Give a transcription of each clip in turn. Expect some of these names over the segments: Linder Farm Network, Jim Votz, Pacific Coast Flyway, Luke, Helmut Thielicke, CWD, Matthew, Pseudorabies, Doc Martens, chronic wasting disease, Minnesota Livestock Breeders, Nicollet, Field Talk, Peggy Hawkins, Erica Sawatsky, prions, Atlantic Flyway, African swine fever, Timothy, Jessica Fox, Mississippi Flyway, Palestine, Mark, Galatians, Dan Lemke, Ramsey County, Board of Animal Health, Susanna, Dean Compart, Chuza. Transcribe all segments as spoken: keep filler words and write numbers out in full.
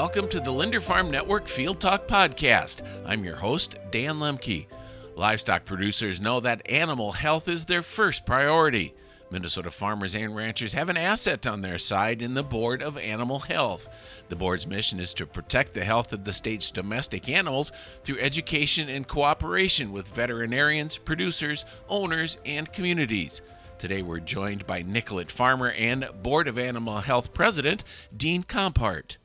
Welcome to the Linder Farm Network Field Talk Podcast. I'm your host, Dan Lemke. Livestock producers know that animal health is their first priority. Minnesota farmers and ranchers have an asset on their side in the Board of Animal Health. The board's mission is to protect the health of the state's domestic animals through education and cooperation with veterinarians, producers, owners, and communities. Today we're joined by Nicollet Farmer and Board of Animal Health President Dean Compart.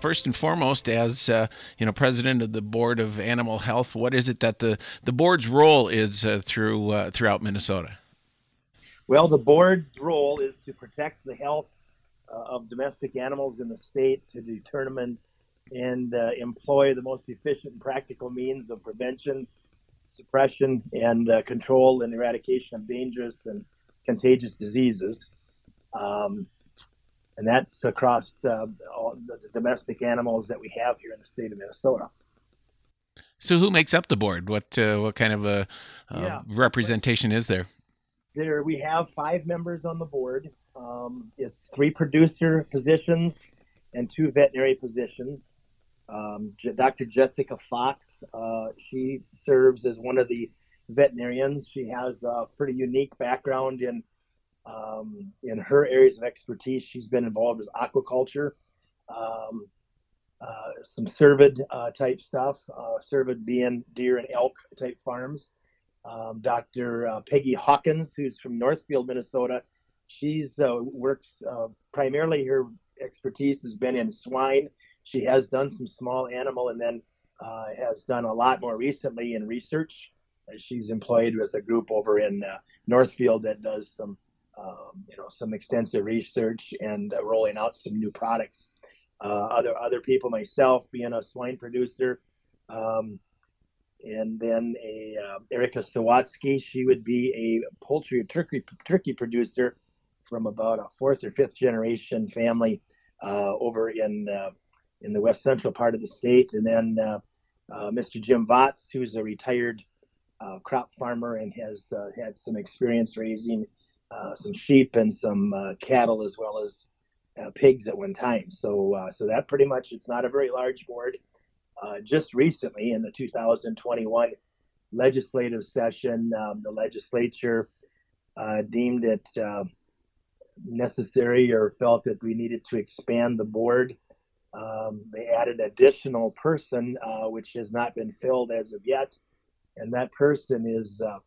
First and foremost, as uh, you know, president of the Board of Animal Health, what is it that the, the board's role is uh, through uh, throughout Minnesota? Well, the board's role is to protect the health uh, of domestic animals in the state, to determine and uh, employ the most efficient and practical means of prevention, suppression, and uh, control and eradication of dangerous and contagious diseases. Um, and that's across uh, all the domestic animals that we have here in the state of Minnesota. So who makes up the board? What uh, what kind of a uh, yeah. representation is there? There we have five members on the board. Um, it's three producer positions and two veterinary positions. Um, Doctor Jessica Fox, uh, she serves as one of the veterinarians. She has a pretty unique background in um, in her areas of expertise. She's been involved with aquaculture, um, uh, some cervid uh, type stuff, uh, cervid being deer and elk type farms. Um, Doctor Uh, Peggy Hawkins, who's from Northfield, Minnesota, she's uh, works uh, primarily, her expertise has been in swine. She has done some small animal and then uh, has done a lot more recently in research. She's employed with a group over in uh, Northfield that does some, um, you know, some extensive research and uh, rolling out some new products. Uh, other other people, myself, being a swine producer. Um, And then a uh, Erica Sawatsky, she would be a poultry or turkey, turkey producer from about a fourth or fifth generation family uh, over in uh, in the west central part of the state. And then uh, uh, Mister Jim Votz, who's a retired uh, crop farmer and has uh, had some experience raising uh, some sheep and some uh, cattle as well as uh, pigs at one time. So, uh, so that pretty much, it's not a very large board. Uh, just recently in the two thousand twenty-one legislative session, um, the legislature uh, deemed it uh, necessary or felt that we needed to expand the board. Um, they added an additional person, uh, which has not been filled as of yet. And that person is uh,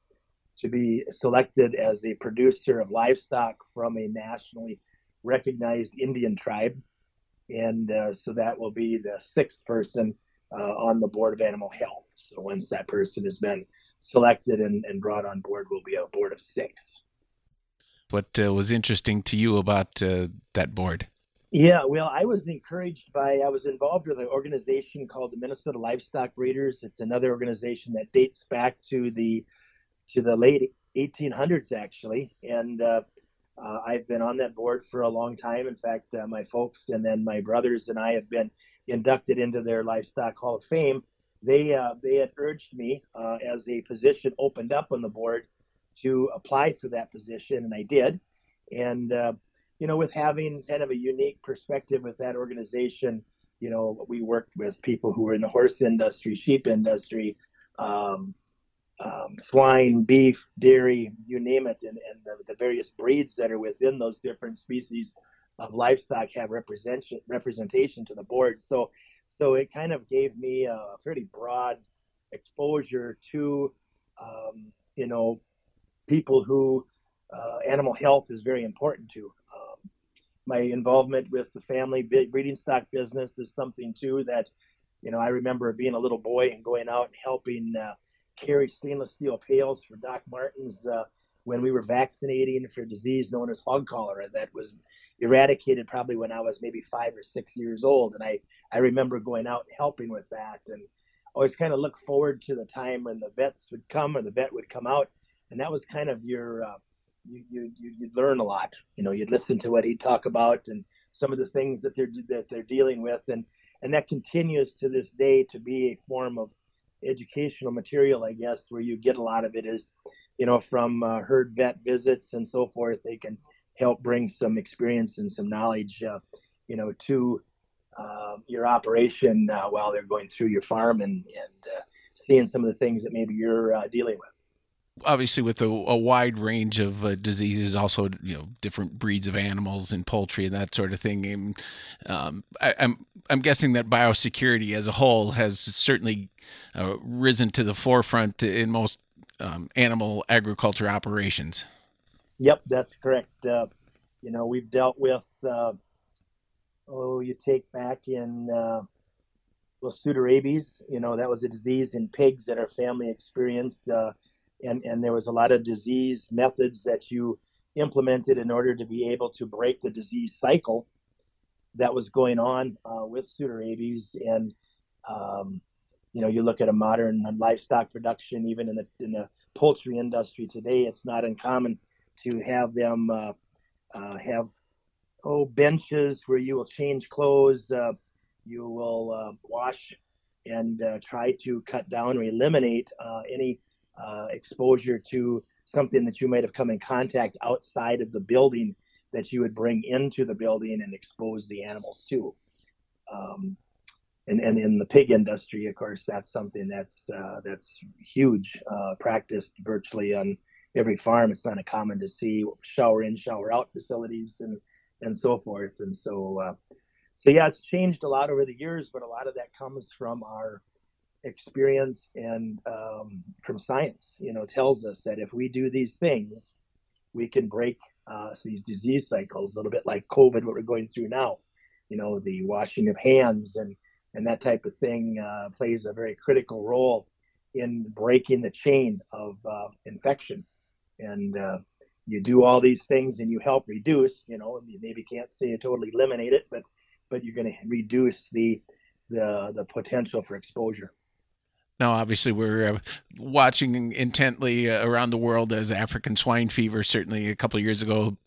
to be selected as a producer of livestock from a nationally recognized Indian tribe. And uh, so that will be the sixth person Uh, on the Board of Animal Health. So once that person has been selected and, and brought on board, we'll be a board of six. What uh, was interesting to you about uh, that board? Yeah, well, I was encouraged by, I was involved with an organization called the Minnesota Livestock Breeders. It's another organization that dates back to the to the late eighteen hundreds, actually. And uh, uh, I've been on that board for a long time. In fact, uh, my folks and then my brothers and I have been inducted into their Livestock Hall of Fame. They uh, they had urged me uh, as a position opened up on the board to apply for that position, and I did. And uh, you know, with having kind of a unique perspective with that organization, you know, we worked with people who were in the horse industry, sheep industry, um, um, swine, beef, dairy, you name it, and, and the, the various breeds that are within those different species of livestock have representation representation to the board. So so it kind of gave me a pretty broad exposure to, um, you know, people who uh, animal health is very important to. Um, my involvement with the family breeding stock business is something, too, that, you know, I remember being a little boy and going out and helping uh, carry stainless steel pails for Doc Martens uh, when we were vaccinating for a disease known as hog cholera that was eradicated probably when I was maybe five or six years old. And I, I remember going out and helping with that, and always kind of look forward to the time when the vets would come or the vet would come out. And that was kind of your, uh, you, you, you'd learn a lot, you know, you'd listen to what he'd talk about and some of the things that they're, that they're dealing with. And, and that continues to this day to be a form of educational material, I guess, where you get a lot of it is, you know, from uh, herd vet visits and so forth. They can help bring some experience and some knowledge, uh, you know, to uh, your operation uh, while they're going through your farm and, and uh, seeing some of the things that maybe you're uh, dealing with. Obviously, with a, a wide range of uh, diseases, also, you know, different breeds of animals and poultry and that sort of thing. And, um, I, I'm I'm guessing that biosecurity as a whole has certainly uh, risen to the forefront in most um, animal agriculture operations. Yep, that's correct. Uh, you know, we've dealt with, uh, oh, you take back in uh, Leucoterabies, you know, that was a disease in pigs that our family experienced. Uh, And, and there was a lot of disease methods that you implemented in order to be able to break the disease cycle that was going on uh, with Pseudorabies. And, um, you know, you look at a modern livestock production, even in the, in the poultry industry today, it's not uncommon to have them uh, uh, have, oh, benches where you will change clothes, uh, you will uh, wash and uh, try to cut down or eliminate uh, any Uh, exposure to something that you might have come in contact outside of the building that you would bring into the building and expose the animals to. Um, and, and in the pig industry, of course, that's something that's uh, that's huge, uh, practiced virtually on every farm. It's not uncommon to see shower in, shower out facilities and, and so forth. And so, uh, so yeah, it's changed a lot over the years, but a lot of that comes from our experience and um, from science, you know, tells us that if we do these things, we can break uh, these disease cycles, a little bit like COVID, what we're going through now. You know, the washing of hands and, and that type of thing uh, plays a very critical role in breaking the chain of uh, infection. And uh, you do all these things and you help reduce, you know, you maybe can't say you totally eliminate it, but, but you're going to reduce the, the, the potential for exposure. Now, obviously, we're uh, watching intently uh, around the world as African swine fever, certainly a couple of years ago,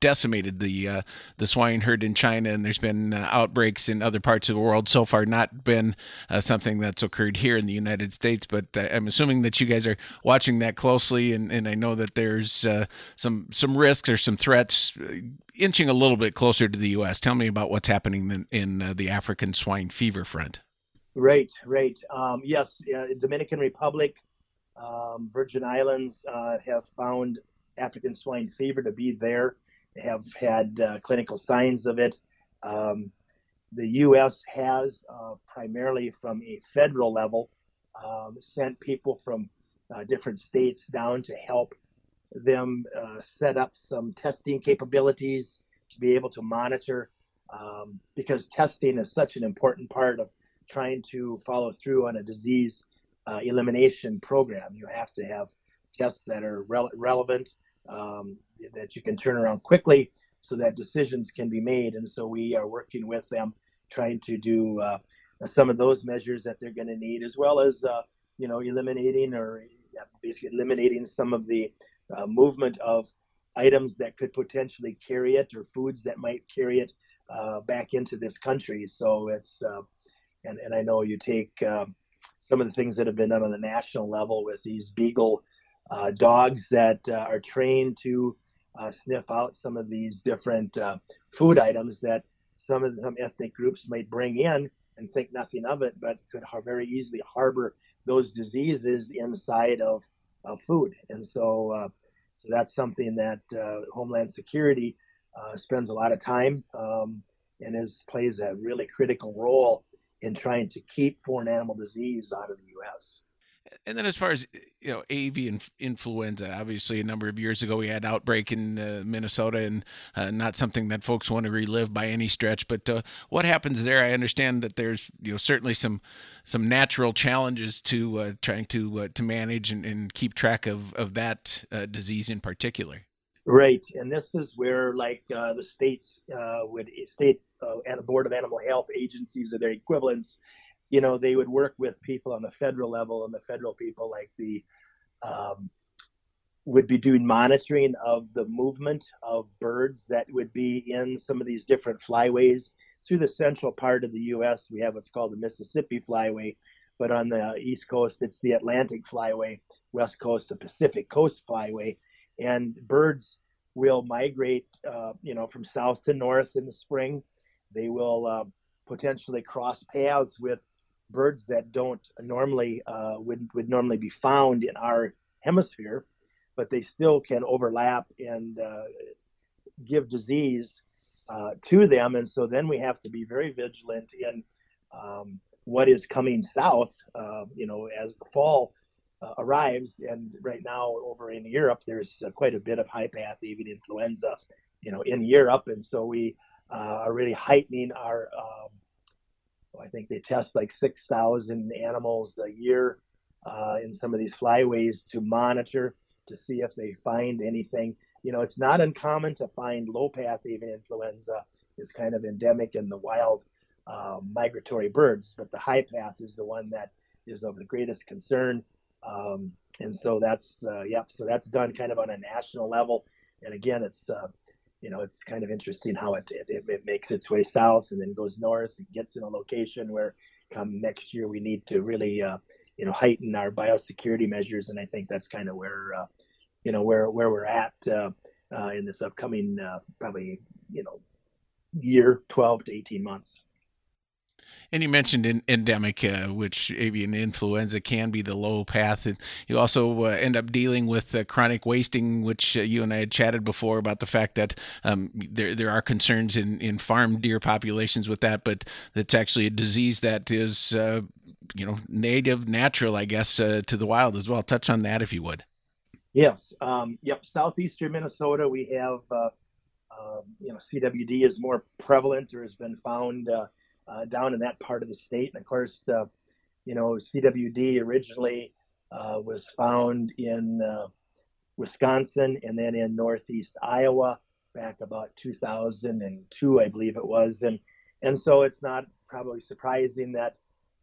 decimated the uh, the swine herd in China, and there's been uh, outbreaks in other parts of the world. So far, not been uh, something that's occurred here in the United States, but uh, I'm assuming that you guys are watching that closely, and, and I know that there's uh, some, some risks or some threats inching a little bit closer to the U S. Tell me about what's happening in, in uh, the African swine fever front. Right, right. Um, yes, uh, Dominican Republic, um, Virgin Islands uh, have found African swine fever to be there. They have had uh, clinical signs of it. Um, the U S has uh, primarily from a federal level um, sent people from uh, different states down to help them uh, set up some testing capabilities to be able to monitor um, because testing is such an important part of trying to follow through on a disease uh, elimination program. You have to have tests that are re- relevant, um, that you can turn around quickly so that decisions can be made. And so we are working with them, trying to do uh, some of those measures that they're going to need, as well as, uh, you know, eliminating or basically eliminating some of the uh, movement of items that could potentially carry it or foods that might carry it uh, back into this country. So it's, uh, And and I know you take uh, some of the things that have been done on the national level with these beagle uh, dogs that uh, are trained to uh, sniff out some of these different uh, food items that some of the, some ethnic groups might bring in and think nothing of it, but could ha- very easily harbor those diseases inside of, of food. And so, uh, so that's something that uh, Homeland Security uh, spends a lot of time um, and is plays a really critical role in trying to keep foreign animal disease out of the U S. And then as far as, you know, avian influenza, obviously a number of years ago we had outbreak in uh, Minnesota and uh, not something that folks want to relive by any stretch. But uh, what happens there? I understand that there's, you know, certainly some some natural challenges to uh, trying to uh, to manage and, and keep track of, of that uh, disease in particular. Right. And this is where, like, uh, the states uh, would state uh, at a Board of Animal Health agencies or their equivalents, you know, they would work with people on the federal level, and the federal people like the um, would be doing monitoring of the movement of birds that would be in some of these different flyways. Through the central part of the U S, we have what's called the Mississippi Flyway, but on the East Coast, it's the Atlantic Flyway, West Coast, the Pacific Coast Flyway. And birds will migrate, uh, you know, from south to north in the spring. They will uh, potentially cross paths with birds that don't normally uh, would would normally be found in our hemisphere, but they still can overlap and uh, give disease uh, to them. And so then we have to be very vigilant in um, what is coming south, uh, you know, as the fall uh, arrives. And right now over in Europe, there's uh, quite a bit of high path avian influenza, you know, in Europe. And so we uh, are really heightening our um, I think they test like six thousand animals a year uh, in some of these flyways to monitor to see if they find anything. You know, it's not uncommon to find low-path avian influenza is kind of endemic in the wild uh, migratory birds, but the high path is the one that is of the greatest concern. Um, and so that's, uh, yep, so that's done kind of on a national level. And again, it's, uh, you know, it's kind of interesting how it, it it makes its way south and then goes north and gets in a location where come next year we need to really, uh, you know, heighten our biosecurity measures. And I think that's kind of where, uh, you know, where, where we're at uh, uh, in this upcoming uh, probably, you know, year, twelve to eighteen months. And you mentioned in, endemic, uh, which avian influenza can be the low path. And you also uh, end up dealing with uh, chronic wasting, which uh, you and I had chatted before about the fact that um, there there are concerns in, in farm deer populations with that, but that's actually a disease that is, uh, you know, native, natural, I guess, uh, to the wild as well. Touch on that if you would. Yes. Um, yep. Southeastern Minnesota, we have, uh, uh, you know, C W D is more prevalent or has been found uh Uh, down in that part of the state. And of course, uh, you know, C W D originally uh, was found in uh, Wisconsin and then in northeast Iowa back about two thousand two, I believe it was. And and so it's not probably surprising that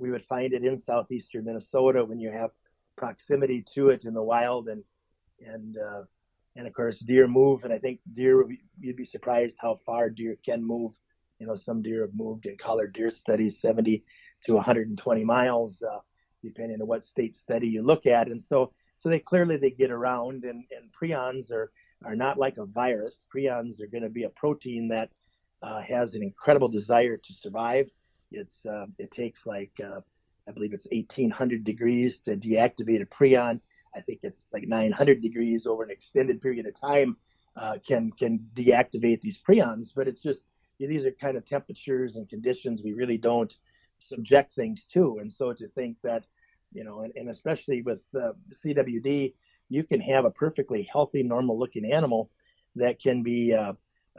we would find it in southeastern Minnesota when you have proximity to it in the wild. And, and, uh, and of course, deer move. And I think deer, you'd be surprised how far deer can move. You know, some deer have moved in collared deer studies seventy to one hundred twenty miles, uh, depending on what state study you look at. And so so they clearly they get around, and, and prions are, are not like a virus. Prions are going to be a protein that uh, has an incredible desire to survive. It's uh, it takes like, uh, I believe it's eighteen hundred degrees to deactivate a prion. I think it's like nine hundred degrees over an extended period of time uh, can can deactivate these prions, but it's just, these are kind of temperatures and conditions we really don't subject things to. And so to think that, you know, and, and especially with uh, C W D, you can have a perfectly healthy, normal looking animal that can be uh,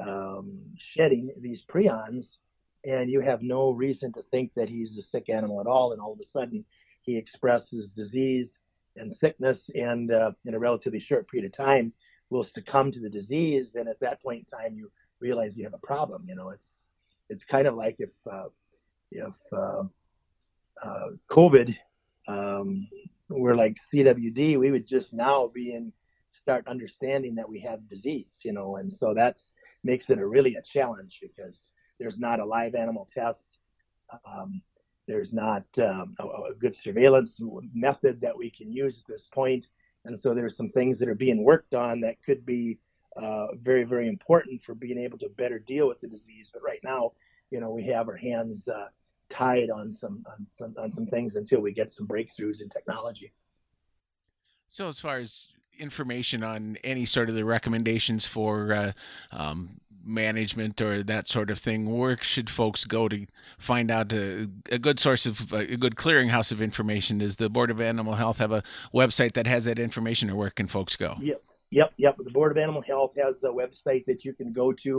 um, shedding these prions, and you have no reason to think that he's a sick animal at all. And all of a sudden he expresses disease and sickness, and uh, in a relatively short period of time will succumb to the disease. And at that point in time, you realize you have a problem. You know, it's it's kind of like if uh, if uh, uh, COVID um, were like C W D, we would just now be in start understanding that we have disease. You know, and so that's makes it a really a challenge because there's not a live animal test, um, there's not um, a, a good surveillance method that we can use at this point, and so there's some things that are being worked on that could be Uh, very, very important for being able to better deal with the disease. But right now, you know, we have our hands uh, tied on some, on some on some things until we get some breakthroughs in technology. So as far as information on any sort of the recommendations for uh, um, management or that sort of thing, where should folks go to find out a, a good source of, a good clearinghouse of information? Does the Board of Animal Health have a website that has that information, or where can folks go? Yes. Yep, yep. The Board of Animal Health has a website that you can go to.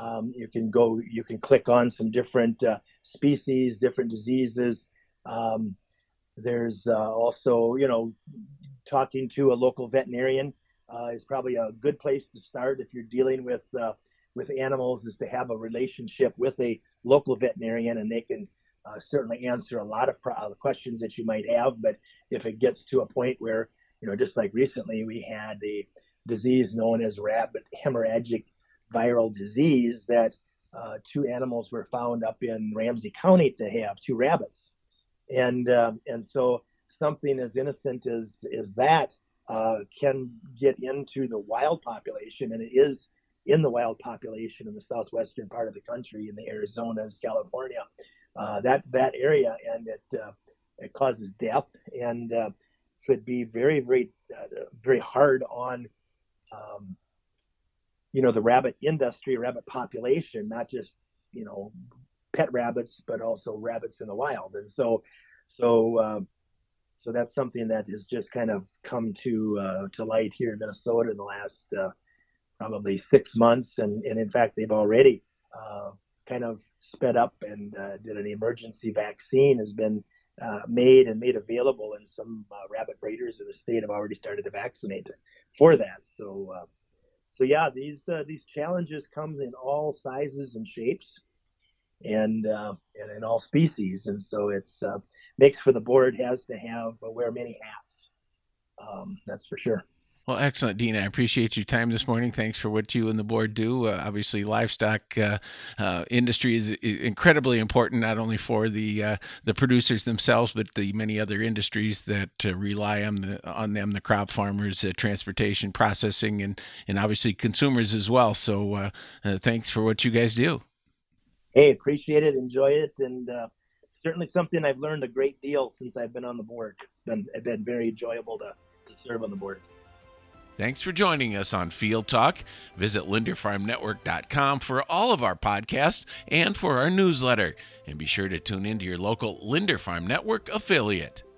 Um, you can go, you can click on some different uh, species, different diseases. Um, there's uh, also, you know, talking to a local veterinarian uh, is probably a good place to start if you're dealing with uh, with animals, is to have a relationship with a local veterinarian, and they can uh, certainly answer a lot of pro- questions that you might have. But if it gets to a point where, you know, just like recently we had a disease known as rabbit hemorrhagic viral disease that uh, two animals were found up in Ramsey County to have, two rabbits. And um, and so something as innocent as, as that uh, can get into the wild population, and it is in the wild population in the southwestern part of the country, in the Arizonas, California, uh, that that area, and it uh, it causes death, and uh, could be very, very, uh, very hard on, um, you know, the rabbit industry, rabbit population, not just, you know, pet rabbits, but also rabbits in the wild. And so, so, uh, so that's something that has just kind of come to uh, to light here in Minnesota in the last uh, probably six months. And, and in fact, they've already uh, kind of sped up and uh, did an emergency vaccine has been Uh, made and made available, and some uh, rabbit breeders in the state have already started to vaccinate for that. So, uh, so yeah, these uh, these challenges come in all sizes and shapes, and uh, and in all species. And so it's uh, makes for the board has to have uh, wear many hats. Um, that's for sure. Well, excellent, Dean. I appreciate your time this morning. Thanks for what you and the board do. Uh, obviously, livestock uh, uh, industry is incredibly important, not only for the uh, the producers themselves, but the many other industries that uh, rely on the on them, the crop farmers, uh, transportation, processing, and, and obviously consumers as well. So uh, uh, thanks for what you guys do. Hey, appreciate it. Enjoy it. And uh, certainly something I've learned a great deal since I've been on the board. It's been, it's been very enjoyable to, to serve on the board. Thanks for joining us on Field Talk. Visit linder farm network dot com for all of our podcasts and for our newsletter. And be sure to tune into your local Linder Farm Network affiliate.